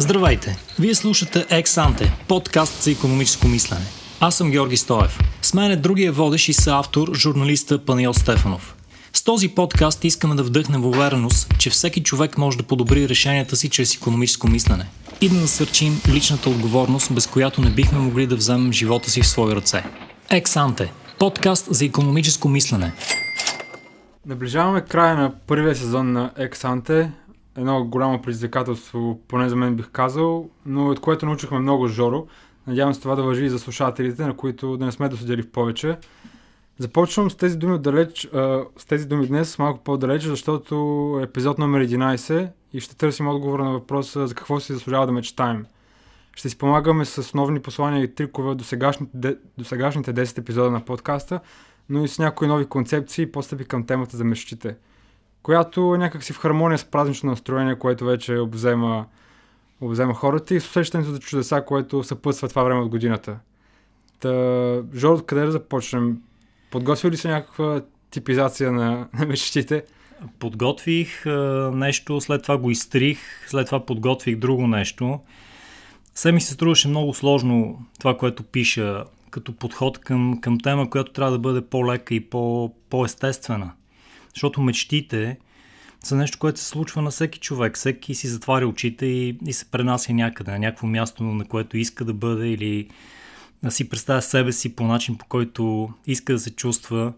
Здравейте! Вие слушате EXANTE, подкаст за икономическо мислене. Аз съм Георги Стоев. С мен е другия водещ и съавтор, журналиста Паниот Стефанов. С този подкаст искаме да вдъхнем увереност, че всеки човек може да подобри решенията си чрез икономическо мислене и да насърчим личната отговорност, без която не бихме могли да вземем живота си в свои ръце. EXANTE, подкаст за икономическо мислене. Наближаваме края на първия сезон на EXANTE. Едно голямо предизвикателство, поне за мен бих казал, но от което научихме много, Жоро. Надявам се това да важи и за слушателите, на които да не сме досъдили повече. Започвам с тези думи днес малко по-далеч, защото епизод номер 11 и ще търсим отговор на въпроса за какво си заслужава да мечтаем. Ще си помагаме с основни послания и трикове до сегашните 10 епизода на подкаста, но и с някои нови концепции и постъпи към темата за мечтите, която е някак си в хармония с празнично настроение, което вече обзема хората и с усещането за чудеса, което съпътства това време от годината. Жоро, къде да започнем? Подготвил ли си някаква типизация на мечтите? Подготвих нещо, след това го изтрих, след това подготвих друго нещо. Все ми се струваше много сложно това, което пиша като подход към тема, която трябва да бъде по-лека и по-естествена. Защото мечтите са нещо, което се случва на всеки човек. Всеки си затваря очите и се пренася някъде, на някакво място, на което иска да бъде, или да си представя себе си по начин, по който иска да се чувства.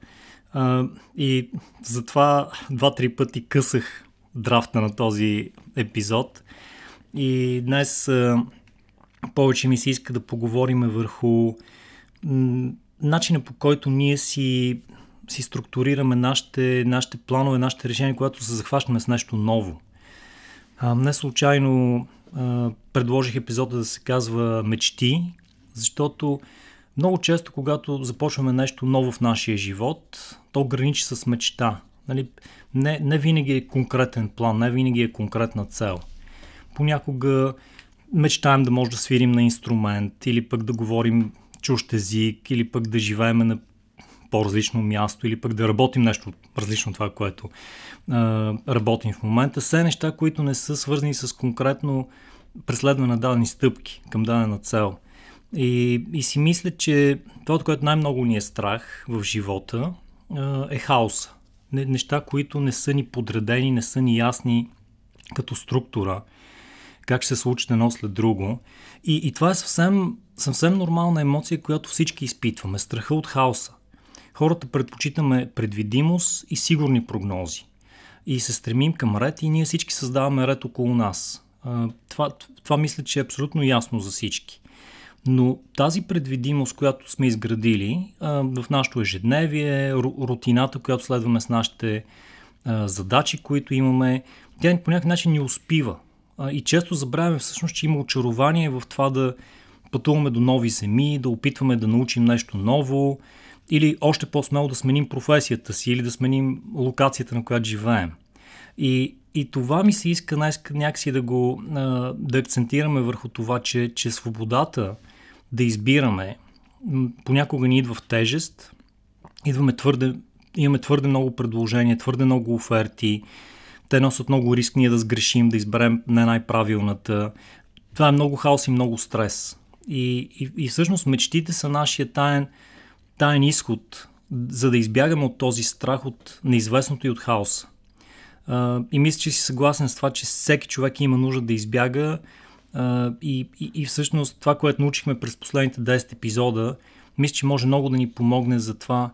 И затова 2-3 пъти късах драфта на този епизод. И днес повече ми се иска да поговорим върху начина, по който ние си структурираме нашите планове, нашите решения, когато се захващаме с нещо ново. Не случайно предложих епизода да се казва мечти, защото много често, когато започваме нещо ново в нашия живот, то граничи с мечта. Нали? Не винаги е конкретен план, не винаги е конкретна цел. Понякога мечтаем да може да свирим на инструмент, или пък да говорим чужд език, или пък да живеем на по-различно място, или пък да работим нещо различно от това, което работим в момента. Все неща, които не са свързани с конкретно преследване на дадени стъпки към дадена цел. И си мисля, че това, от което най-много ни е страх в живота, е хаос. Неща, които не са ни подредени, не са ни ясни като структура, как ще се случат едно след друго. И това е съвсем нормална емоция, която всички изпитваме. Страха от хаоса. Хората предпочитаме предвидимост и сигурни прогнози. И се стремим към ред, и ние всички създаваме ред около нас. Това мисля, че е абсолютно ясно за всички. Но тази предвидимост, която сме изградили в нашето ежедневие, рутината, която следваме с нашите задачи, които имаме, тя по някакъв начин ни успива. И често забравяме всъщност, че има очарование в това да пътуваме до нови земи, да опитваме да научим нещо ново, или още по-смело да сменим професията си, или да сменим локацията, на която живеем. И това ми се иска някакси да акцентираме върху това, че свободата да избираме понякога ни идва в тежест. Имаме твърде много предложения, твърде много оферти. Те носят много риск ние да сгрешим, да изберем не най-правилната. Това е много хаос и много стрес. И всъщност мечтите са нашия таен изход, за да избягаме от този страх от неизвестното и от хаоса. И мисля, че си съгласен с това, че всеки човек има нужда да избяга, и всъщност това, което научихме през последните 10 епизода, мисля, че може много да ни помогне за това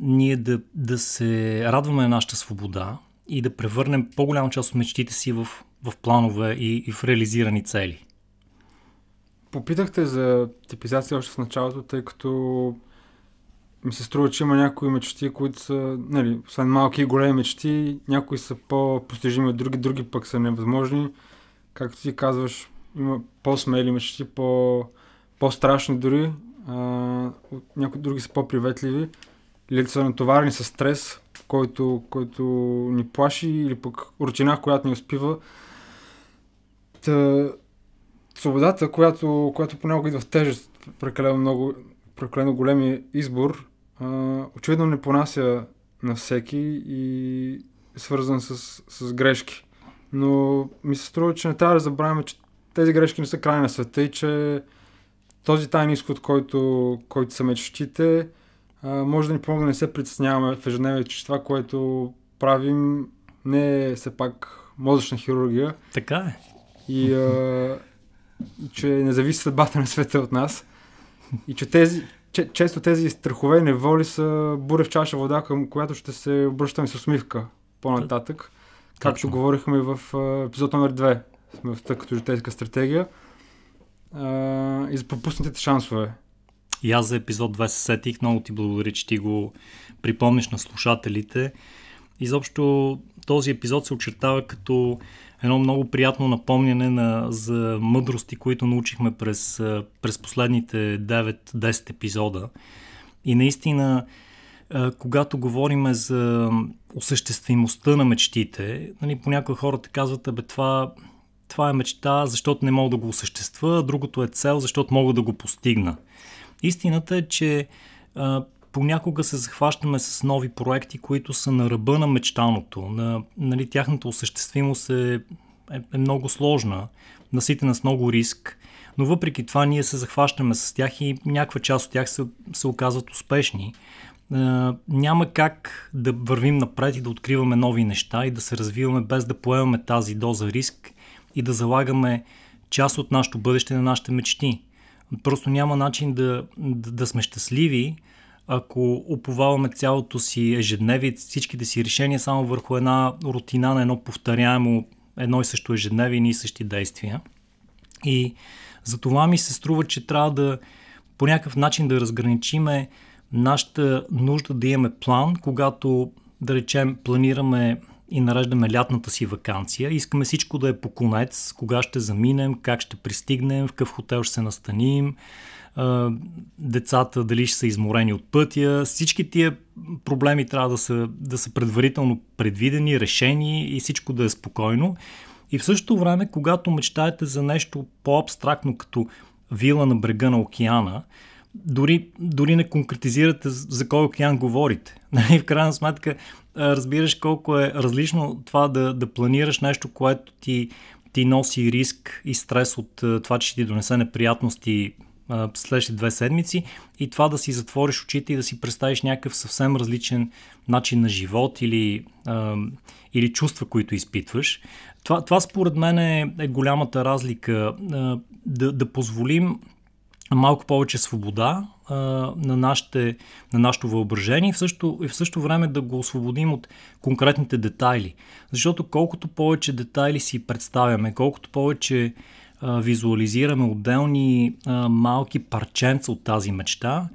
ние да се радваме на нашата свобода и да превърнем по-голяма част от мечтите си в планове и в реализирани цели. Попитахте за типизация още с началото, тъй като ми се струва, че има някои мечти, които са, нали, освен малки и големи мечти, някои са по-постижими от други пък са невъзможни. Както ти казваш, има по-смели мечти, по-страшни дори, някои други са по-приветливи, или са натоварени със стрес, който ни плаши, или пък рутина, която ни успива. Свободата, която понякога идва в тежест, прекалено големи избор, очевидно не понася на всеки и е свързан с грешки. Но ми се струва, че не трябва да забравяме, че тези грешки не са край на света и че този тайн изход, който са мечтите, може да ни помогне да не се притесняваме в ежедневие, че това, което правим, не е все пак мозъчна хирургия. Така е. И че не зависи съдбата на света от нас. И че често тези страхове и неволи са буре в чаша вода, към която ще се обръщаме с усмивка по-нататък. Както говорихме в епизод номер 2, сме в тъй като житейска стратегия. И за пропуснатите шансове. И аз за епизод 2 се сетих. Много ти благодаря, че ти го припомниш на слушателите. Изобщо този епизод се очертава като едно много приятно напомняне за мъдрости, които научихме през последните 9-10 епизода. И наистина, когато говорим за осъществимостта на мечтите, понякога хората казват, това е мечта, защото не мога да го осъществя, другото е цел, защото мога да го постигна. Истината е, че понякога се захващаме с нови проекти, които са на ръба на мечтаното. Тяхната осъществимост е много сложна, наситена с много риск, но въпреки това ние се захващаме с тях и някаква част от тях се оказват успешни. Няма как да вървим напред и да откриваме нови неща и да се развиваме без да поемаме тази доза риск и да залагаме част от нашето бъдеще на нашите мечти. Просто няма начин да сме щастливи, ако уповаваме цялото си ежедневие, всичките си решения само върху една рутина на едно повторяемо, едно и също ежедневие и същи действия. И затова ми се струва, че трябва да по някакъв начин да разграничиме нашата нужда да имаме план, когато, да речем, планираме и нареждаме лятната си ваканция. Искаме всичко да е по конец, кога ще заминем, как ще пристигнем, в какъв хотел ще се настаним, децата дали ще са изморени от пътя. Всички тия проблеми трябва да са предварително предвидени, решени и всичко да е спокойно. И в същото време, когато мечтаете за нещо по-абстрактно, като вила на брега на океана, дори не конкретизирате за кой океан говорите. В крайна сметка разбираш колко е различно това да планираш нещо, което ти носи риск и стрес от това, че ти донесе неприятности следващите 2 седмици, и това да си затвориш очите и да си представиш някакъв съвсем различен начин на живот или чувства, които изпитваш. Това според мен е голямата разлика. Да позволим малко повече свобода на нашето въображение и в същото време да го освободим от конкретните детайли. Защото колкото повече детайли си представяме, колкото повече визуализираме отделни малки парченца от тази мечта,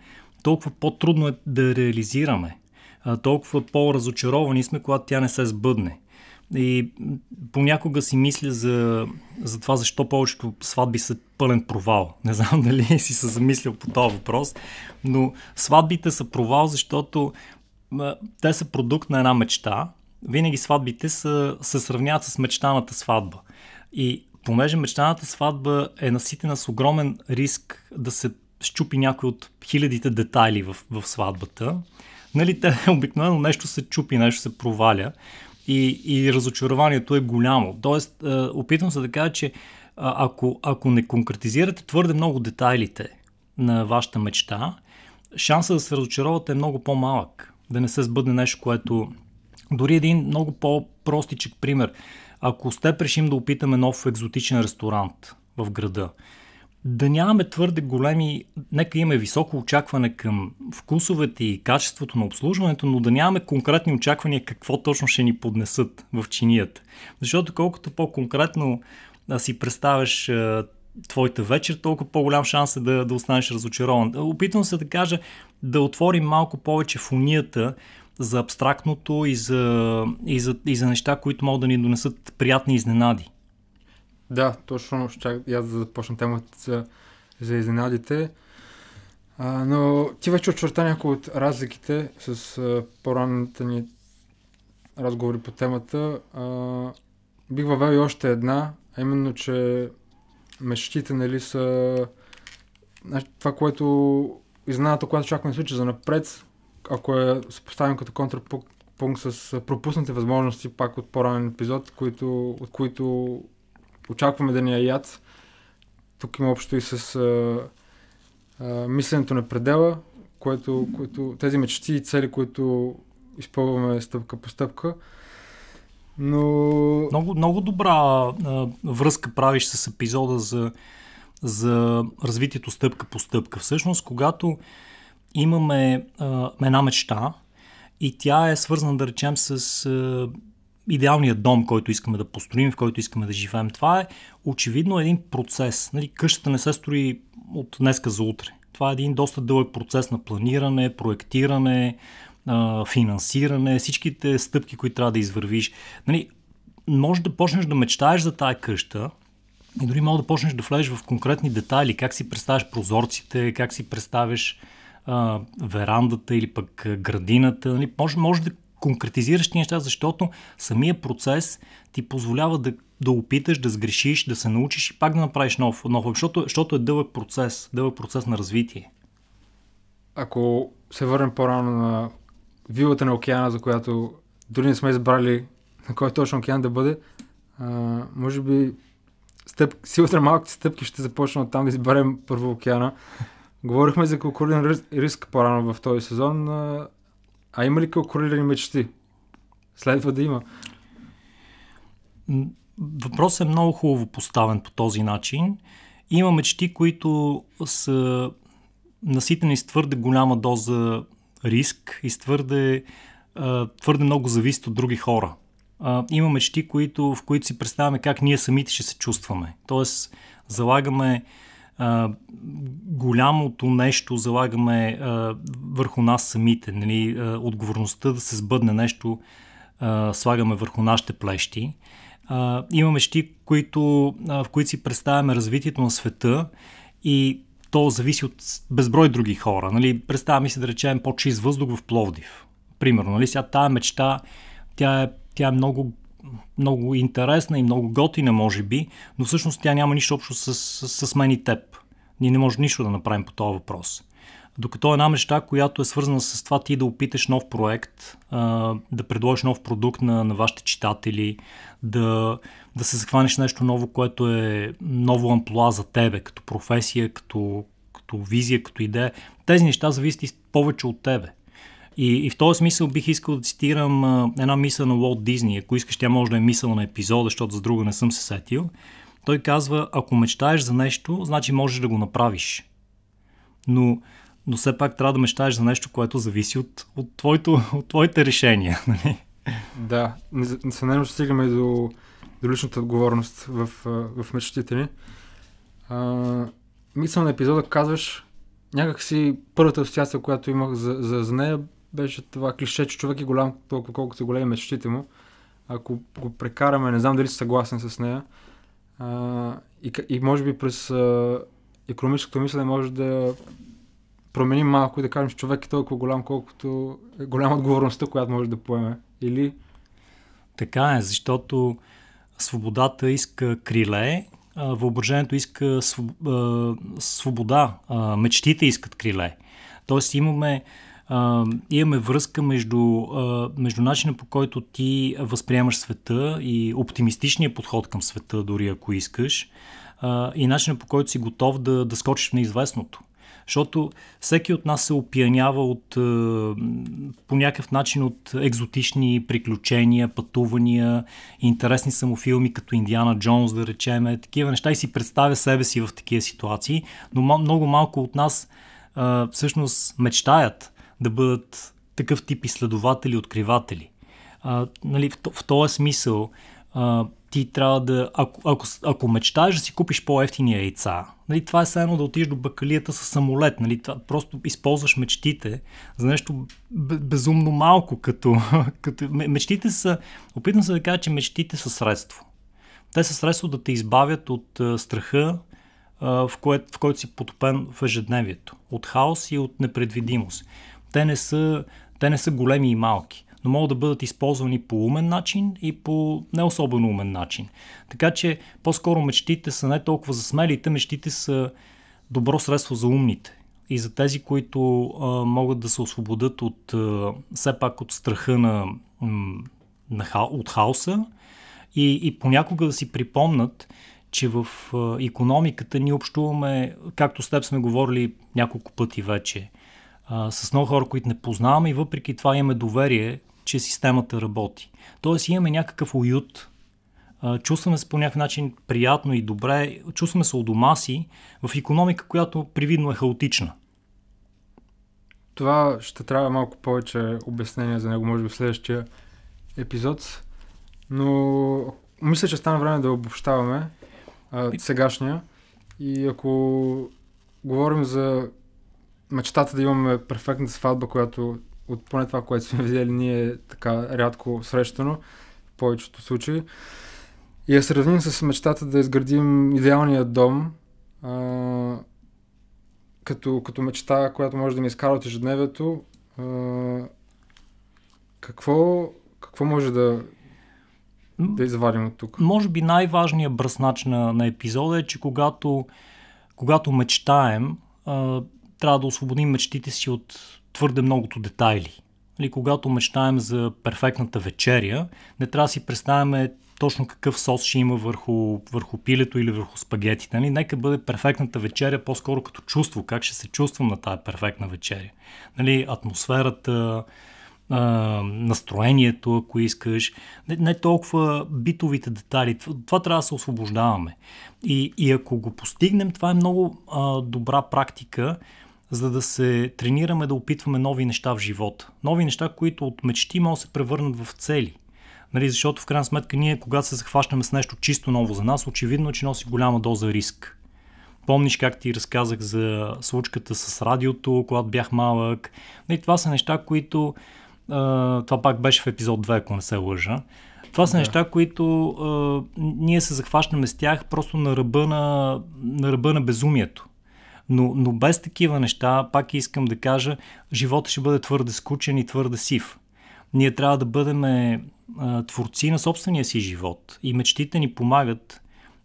толкова по-трудно е да реализираме. Толкова по-разочаровани сме, когато тя не се сбъдне. И понякога си мисля за това, защо повечето сватби са пълен провал. Не знам дали си се замислял по този въпрос, но сватбите са провал, защото те са продукт на една мечта. Винаги сватбите се сравняват с мечтаната сватба. И понеже мечтаната сватба е наситена с огромен риск да се счупи някой от хилядите детайли в сватбата, обикновено нещо се чупи, нещо се проваля и разочарованието е голямо. Тоест, опитвам се да кажа, че ако не конкретизирате твърде много детайлите на вашата мечта, шансът да се разочаровате е много по-малък, да не се сбъдне нещо, което... Дори един много по-простичък пример. Ако с теб решим да опитаме нов екзотичен ресторант в града, да нямаме твърде големи, нека имаме високо очакване към вкусовете и качеството на обслужването, но да нямаме конкретни очаквания какво точно ще ни поднесат в чинията. Защото колкото по-конкретно си представяш твоята вечер, толкова по-голям шанс е да останеш разочарован. Опитвам се да кажа, да отворим малко повече фунията за абстрактното и за неща, които могат да ни донесат приятни изненади. Да, точно. И аз да започна темата за изненадите. Но ти вече очерта някои от разликите с по-ранните ни разговори по темата. Бих въвел и още една, а именно, че мечтите, са това, което изненадата, която чакаме случи за напред, ако се поставим като контрапункт с пропуснати възможности пак от по-ранен епизод, от които очакваме да ни я яд, тук има общо и с мисленето на предела, което тези мечти и цели, които изпълваме стъпка по стъпка. Но... Много добра връзка правиш с епизода за развитието стъпка по стъпка. Всъщност, когато имаме една мечта и тя е свързана, да речем, с идеалния дом, който искаме да построим, в който искаме да живеем. Това е очевидно един процес. Нали, къщата не се строи от днеска за утре. Това е един доста дълъг процес на планиране, проектиране, финансиране, всичките стъпки, които трябва да извървиш. Нали, може да почнеш да мечтаеш за тая къща и дори може да почнеш да влезеш в конкретни детайли, как си представяш прозорците, как си представяш верандата или пък градината. Нали, може да конкретизираш ти неща, защото самия процес ти позволява да опиташ, да сгрешиш, да се научиш и пак да направиш нов, защото е дълъг процес на развитие. Ако се върнем по-рано на вилата на океана, за която дори не сме избрали на кой точно океан да бъде, може би силата на малките стъпки ще започна от там да изберем първо океана. Говорихме за калкулиран риск по-рано в този сезон. А има ли калкулирани мечти? Следва да има. Въпросът е много хубаво поставен по този начин. Има мечти, които са наситени с твърде голяма доза риск и с твърде много зависят от други хора. Има мечти, в които си представяме как ние самите ще се чувстваме. Тоест, залагаме голямото нещо, залагаме върху нас самите. Нали? Отговорността да се сбъдне нещо слагаме върху нашите плещи. Има мечти, в които си представяме развитието на света и то зависи от безброй други хора. Нали? Представяме си, да речем, по-чист въздух в Пловдив. Примерно, нали? Сега тая мечта, тя е много... много интересна и много готина, може би, но всъщност тя няма нищо общо с мен и теб. Ние не можем нищо да направим по този въпрос. Докато една мечта, която е свързана с това ти да опиташ нов проект, да предложиш нов продукт на вашите читатели, да се захванеш нещо ново, което е ново амплуа за тебе, като професия, като визия, като идея, тези неща зависят повече от тебе. И в този смисъл бих искал да цитирам една мисъл на Уолт Дизни. Ако искаш, тя може да е мисъл на епизода, защото за друга не съм се сетил. Той казва, ако мечтаеш за нещо, значи можеш да го направиш. Но все пак трябва да мечтаеш за нещо, което зависи от твоите решения. Нали? Да, несъмнено ще стигаме до личната отговорност в мечтите ни. Мисъл на епизода казваш, някакси първата асоциация, която имах за нея, беше това клише, че човек е голям толкова, колкото са големи мечтите му. Ако го прекараме, не знам дали си съгласен с нея. И може би през икономическото мислене може да променим малко и да кажем, че човек е толкова голям, колкото е голяма отговорността, която може да поеме. Или... Така е, защото свободата иска криле, въображението иска свобода, мечтите искат криле. Тоест имаме връзка между начина, по който ти възприемаш света и оптимистичния подход към света, дори ако искаш, и начина, по който си готов да скочиш в неизвестното. Защото всеки от нас се опиянява по някакъв начин от екзотични приключения, пътувания, интересни самофилми като Индиана Джонс, да речеме, такива неща и си представя себе си в такива ситуации, но много малко от нас всъщност мечтаят да бъдат такъв тип изследователи, откриватели. Нали, в този смисъл ти трябва да, ако мечтаеш да си купиш по-евтиния яйца, нали, това е само да отидеш до бакалията с самолет. Нали, това, просто използваш мечтите за нещо безумно малко. Мечтите са, опитам се да кажа, че мечтите са средство. Те са средство да те избавят от страха, в който си потопен в ежедневието. От хаос и от непредвидимост. Те не са големи и малки, но могат да бъдат използвани по умен начин и по не особено умен начин. Така че по-скоро мечтите са не толкова за смелите, мечтите са добро средство за умните и за тези, които могат да се освободят все пак от страха от хаоса и понякога да си припомнат, че в икономиката ние общуваме, както с теб сме говорили няколко пъти вече, с много хора, които не познаваме, и въпреки това имаме доверие, че системата работи. Тоест имаме някакъв уют, чувстваме се по някакъв начин приятно и добре, чувстваме се у дома си в икономика, която привидно е хаотична. Това ще трябва малко повече обяснение за него, може би в следващия епизод, но мисля, че стана време да обобщаваме сегашния, и ако говорим за мечтата да имаме перфектна сватба, която от поне това, което сме видели, ние е така рядко срещано в повечето случаи, и я сравним с мечтата да изградим идеалния дом, като мечта, която може да ни изкара от ежедневието, какво може да извадим от тук? Може би най-важният бръснач на епизода е, че когато мечтаем, трябва да освободим мечтите си от твърде многото детайли. Или когато мечтаем за перфектната вечеря, не трябва да си представяме точно какъв сос ще има върху пилето или върху спагетите. Нали? Нека бъде перфектната вечеря по-скоро като чувство. Как ще се чувствам на тая перфектна вечеря? Нали? Атмосферата, настроението, ако искаш. Не толкова битовите детали. Това трябва да се освобождаваме. И ако го постигнем, това е много добра практика, за да се тренираме да опитваме нови неща в живота. Нови неща, които от мечти могат да се превърнат в цели. Нали, защото в крайна сметка ние, когато се захващаме с нещо чисто ново за нас, очевидно е, че носи голяма доза риск. Помниш как ти разказах за случката с радиото, когато бях малък. Нали, това са неща, които... това пак беше в епизод 2, ако не се лъжа. Това са неща, които ние се захващаме с тях просто на ръба на ръба на безумието. Но без такива неща, пак искам да кажа, живота ще бъде твърде скучен и твърде сив. Ние трябва да бъдем творци на собствения си живот, и мечтите ни помагат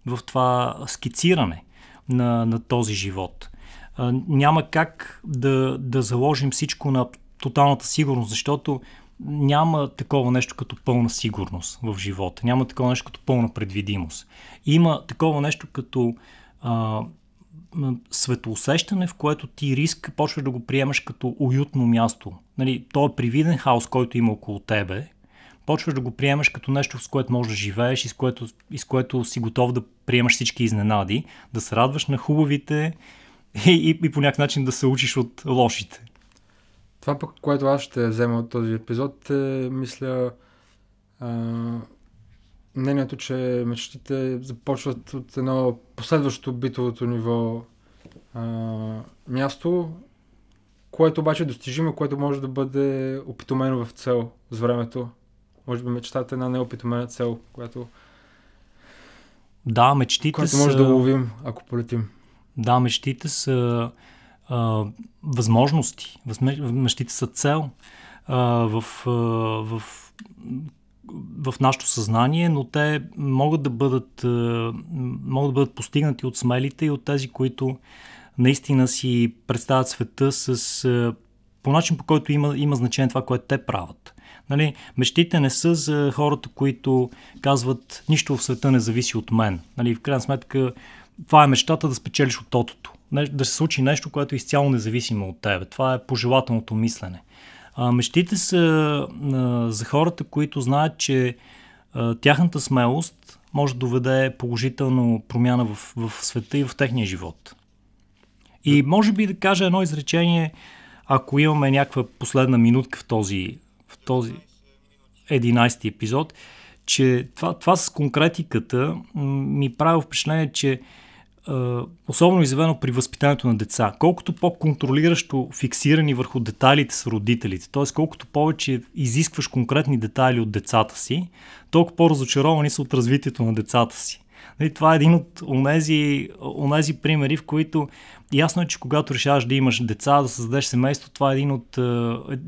в това скициране на този живот. Няма как да заложим всичко на тоталната сигурност, защото няма такова нещо като пълна сигурност в живота, няма такова нещо като пълна предвидимост. Има такова нещо като светоусещане, в което ти риск почваш да го приемаш като уютно място. Нали, то е привиден хаос, който има около тебе, почваш да го приемаш като нещо, с което можеш да живееш и с което си готов да приемаш всички изненади, да се радваш на хубавите и по някакъв начин да се учиш от лошите. Това пък, което аз ще взема от този епизод, е, мисля, мнението, че мечтите започват от едно последващо битовото ниво място, което обаче е достижимо, което може да бъде опитомено в цел с времето. Може би мечтата е една неопитомена цел, която... Да, мечтите която може да ловим, ако полетим. Да, мечтите са възможности. Мечтите са цел в нашето съзнание, но те могат да бъдат постигнати от смелите и от тези, които наистина си представят света по начин, по който има значение това, което те правят. Нали? Мечтите не са за хората, които казват нищо в света не зависи от мен. Нали? В крайна сметка това е мечтата да спечелиш от тотото. Да се случи нещо, което е изцяло независимо от тебе. Това е пожелателното мислене. Мечтите са за хората, които знаят, че тяхната смелост може да доведе положително промяна в света и в техния живот. И може би да кажа едно изречение, ако имаме някаква последна минутка в този 11-ти епизод, че това с конкретиката ми прави впечатление, че особено изявено при възпитанието на деца. Колкото по-контролиращо фиксирани върху детайлите с родителите, т.е. колкото повече изискваш конкретни детайли от децата си, толкова по-разочаровани са от развитието на децата си. И това е един от онези примери, в които ясно е, че когато решаваш да имаш деца, да създадеш семейство, това е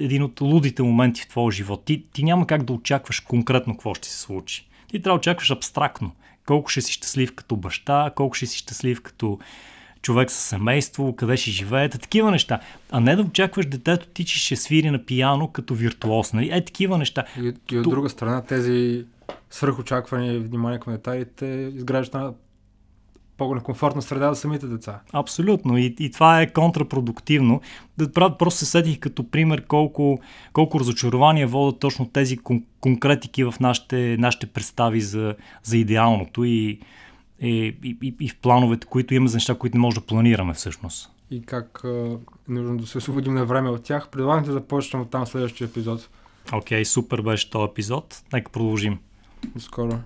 един от лудите моменти в твоя живот. Ти няма как да очакваш конкретно какво ще се случи. Ти трябва да очакваш абстрактно. Колко ще си щастлив като баща, колко ще си щастлив като човек със семейство, къде ще живеете, такива неща. А не да очакваш детето ти, че ще свири на пияно като виртуоз. Нали? Такива неща. И от друга страна, тези свръхочаквания и внимание към детайлите изграждат една по-некомфортна среда за самите деца. Абсолютно. И това е контрапродуктивно. Просто се сетих като пример колко разочарования водят точно тези конкретики в нашите представи за идеалното и в плановете, които имаме за неща, които не можем да планираме всъщност. И как нужно да се освободим на време от тях. Предлагам да започнем от там следващия епизод. Окей, супер беше този епизод. Нека продължим. До скоро.